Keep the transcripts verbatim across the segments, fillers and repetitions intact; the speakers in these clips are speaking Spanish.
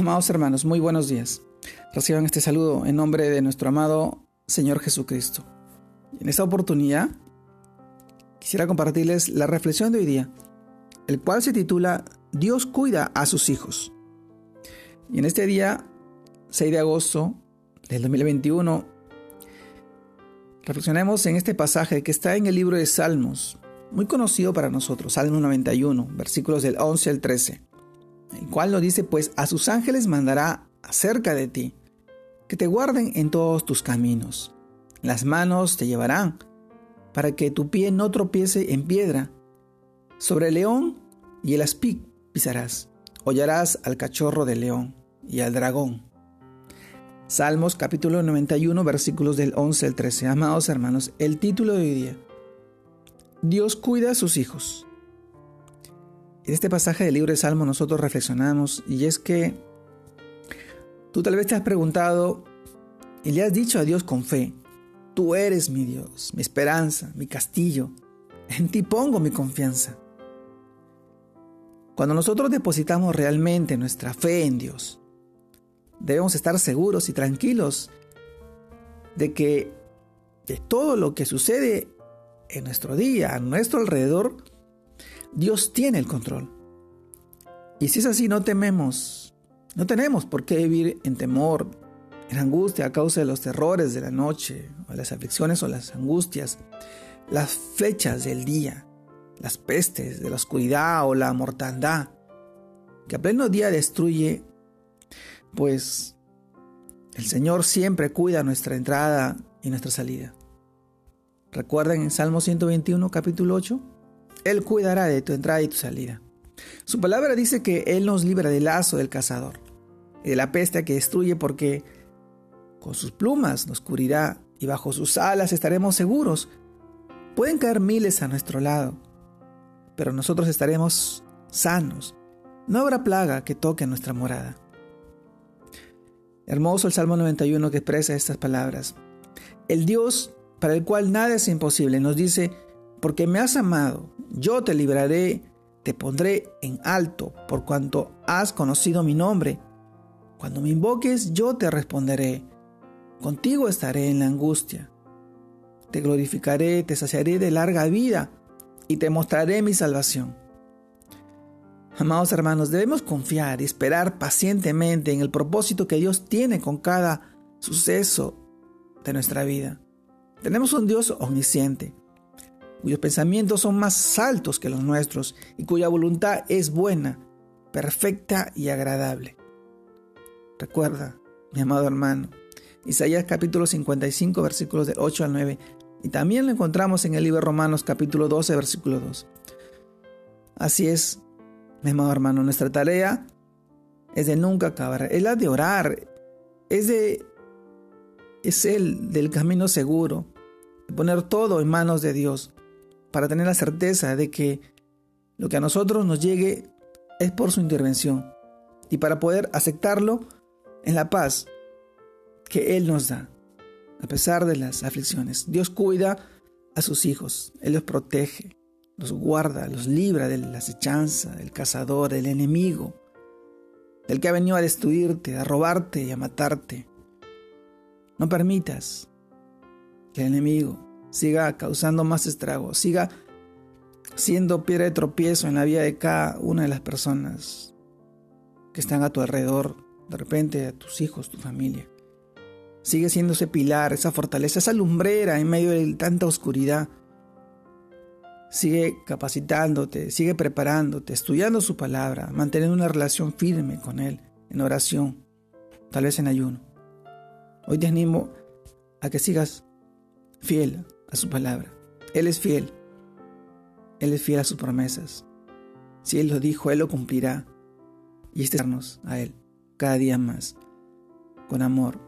Amados hermanos, muy buenos días. Reciban este saludo en nombre de nuestro amado Señor Jesucristo. En esta oportunidad quisiera compartirles la reflexión de hoy día, el cual se titula Dios cuida a sus hijos. Y en este día, seis de agosto del dos mil veintiuno, reflexionemos en este pasaje que está en el libro de Salmos, muy conocido para nosotros, Salmo noventa y uno, versículos del once al trece, el cual nos dice: pues a sus ángeles mandará acerca de ti, que te guarden en todos tus caminos. Las manos te llevarán, para que tu pie no tropiece en piedra. Sobre el león y el aspid pisarás, hollarás al cachorro del león y al dragón. Salmos capítulo noventa y uno, versículos del once al trece. Amados hermanos, el título de hoy día: Dios cuida a sus hijos. En este pasaje del libro de Salmo nosotros reflexionamos, y es que tú tal vez te has preguntado y le has dicho a Dios con fe: tú eres mi Dios, mi esperanza, mi castillo, en ti pongo mi confianza. Cuando nosotros depositamos realmente nuestra fe en Dios, debemos estar seguros y tranquilos de que de todo lo que sucede en nuestro día, a nuestro alrededor, Dios tiene el control. Y si es así, no tememos, no tenemos por qué vivir en temor, en angustia a causa de los terrores de la noche, o las aflicciones o las angustias, las flechas del día, las pestes de la oscuridad o la mortandad, que a pleno día destruye. Pues el Señor siempre cuida nuestra entrada y nuestra salida. Recuerden en Salmo ciento veintiuno, capítulo ocho, Él cuidará de tu entrada y tu salida. Su palabra dice que Él nos libra del lazo del cazador y de la peste que destruye, porque con sus plumas nos cubrirá y bajo sus alas estaremos seguros. Pueden caer miles a nuestro lado, pero nosotros estaremos sanos. No habrá plaga que toque nuestra morada. Hermoso el Salmo noventa y uno, que expresa estas palabras. El Dios para el cual nada es imposible nos dice: porque me has amado, yo te libraré, te pondré en alto, por cuanto has conocido mi nombre. Cuando me invoques, yo te responderé. Contigo estaré en la angustia. Te glorificaré, te saciaré de larga vida y te mostraré mi salvación. Amados hermanos, debemos confiar y esperar pacientemente en el propósito que Dios tiene con cada suceso de nuestra vida. Tenemos un Dios omnisciente, cuyos pensamientos son más altos que los nuestros y cuya voluntad es buena, perfecta y agradable. Recuerda, mi amado hermano, Isaías capítulo cincuenta y cinco, versículos del ocho al nueve, y también lo encontramos en el libro de Romanos capítulo doce, versículo dos. Así es, mi amado hermano, nuestra tarea es de nunca acabar, es la de orar, es de... Es el del camino seguro, de poner todo en manos de Dios, para tener la certeza de que lo que a nosotros nos llegue es por su intervención, y para poder aceptarlo en la paz que Él nos da, a pesar de las aflicciones. Dios cuida a sus hijos, Él los protege, los guarda, los libra de la acechanza, del cazador, del enemigo, del que ha venido a destruirte, a robarte y a matarte. No permitas que el enemigo siga causando más estragos, siga siendo piedra de tropiezo en la vida de cada una de las personas que están a tu alrededor, de repente a tus hijos, tu familia. Sigue siendo ese pilar, esa fortaleza, esa lumbrera en medio de tanta oscuridad. Sigue capacitándote, sigue preparándote, estudiando su palabra, manteniendo una relación firme con Él, en oración, tal vez en ayuno. Hoy te animo a que sigas fiel a su palabra. Él es fiel. Él es fiel a sus promesas. Si Él lo dijo, Él lo cumplirá. Y este es darnos a Él cada día más, con amor,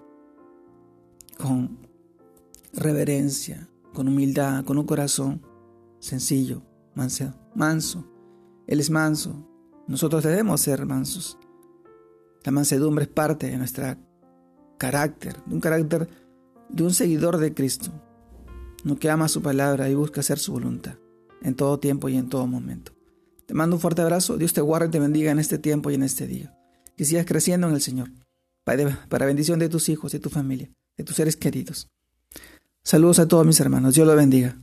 con reverencia, con humildad, con un corazón sencillo, manso. manso. Él es manso. Nosotros debemos ser mansos. La mansedumbre es parte de nuestra carácter, de un carácter de un seguidor de Cristo, uno que ama su palabra y busca hacer su voluntad en todo tiempo y en todo momento. Te mando un fuerte abrazo, Dios te guarde y te bendiga en este tiempo y en este día. que sigas creciendo en el Señor, para bendición de tus hijos, de tu familia, de tus seres queridos. Saludos a todos mis hermanos. Dios los bendiga.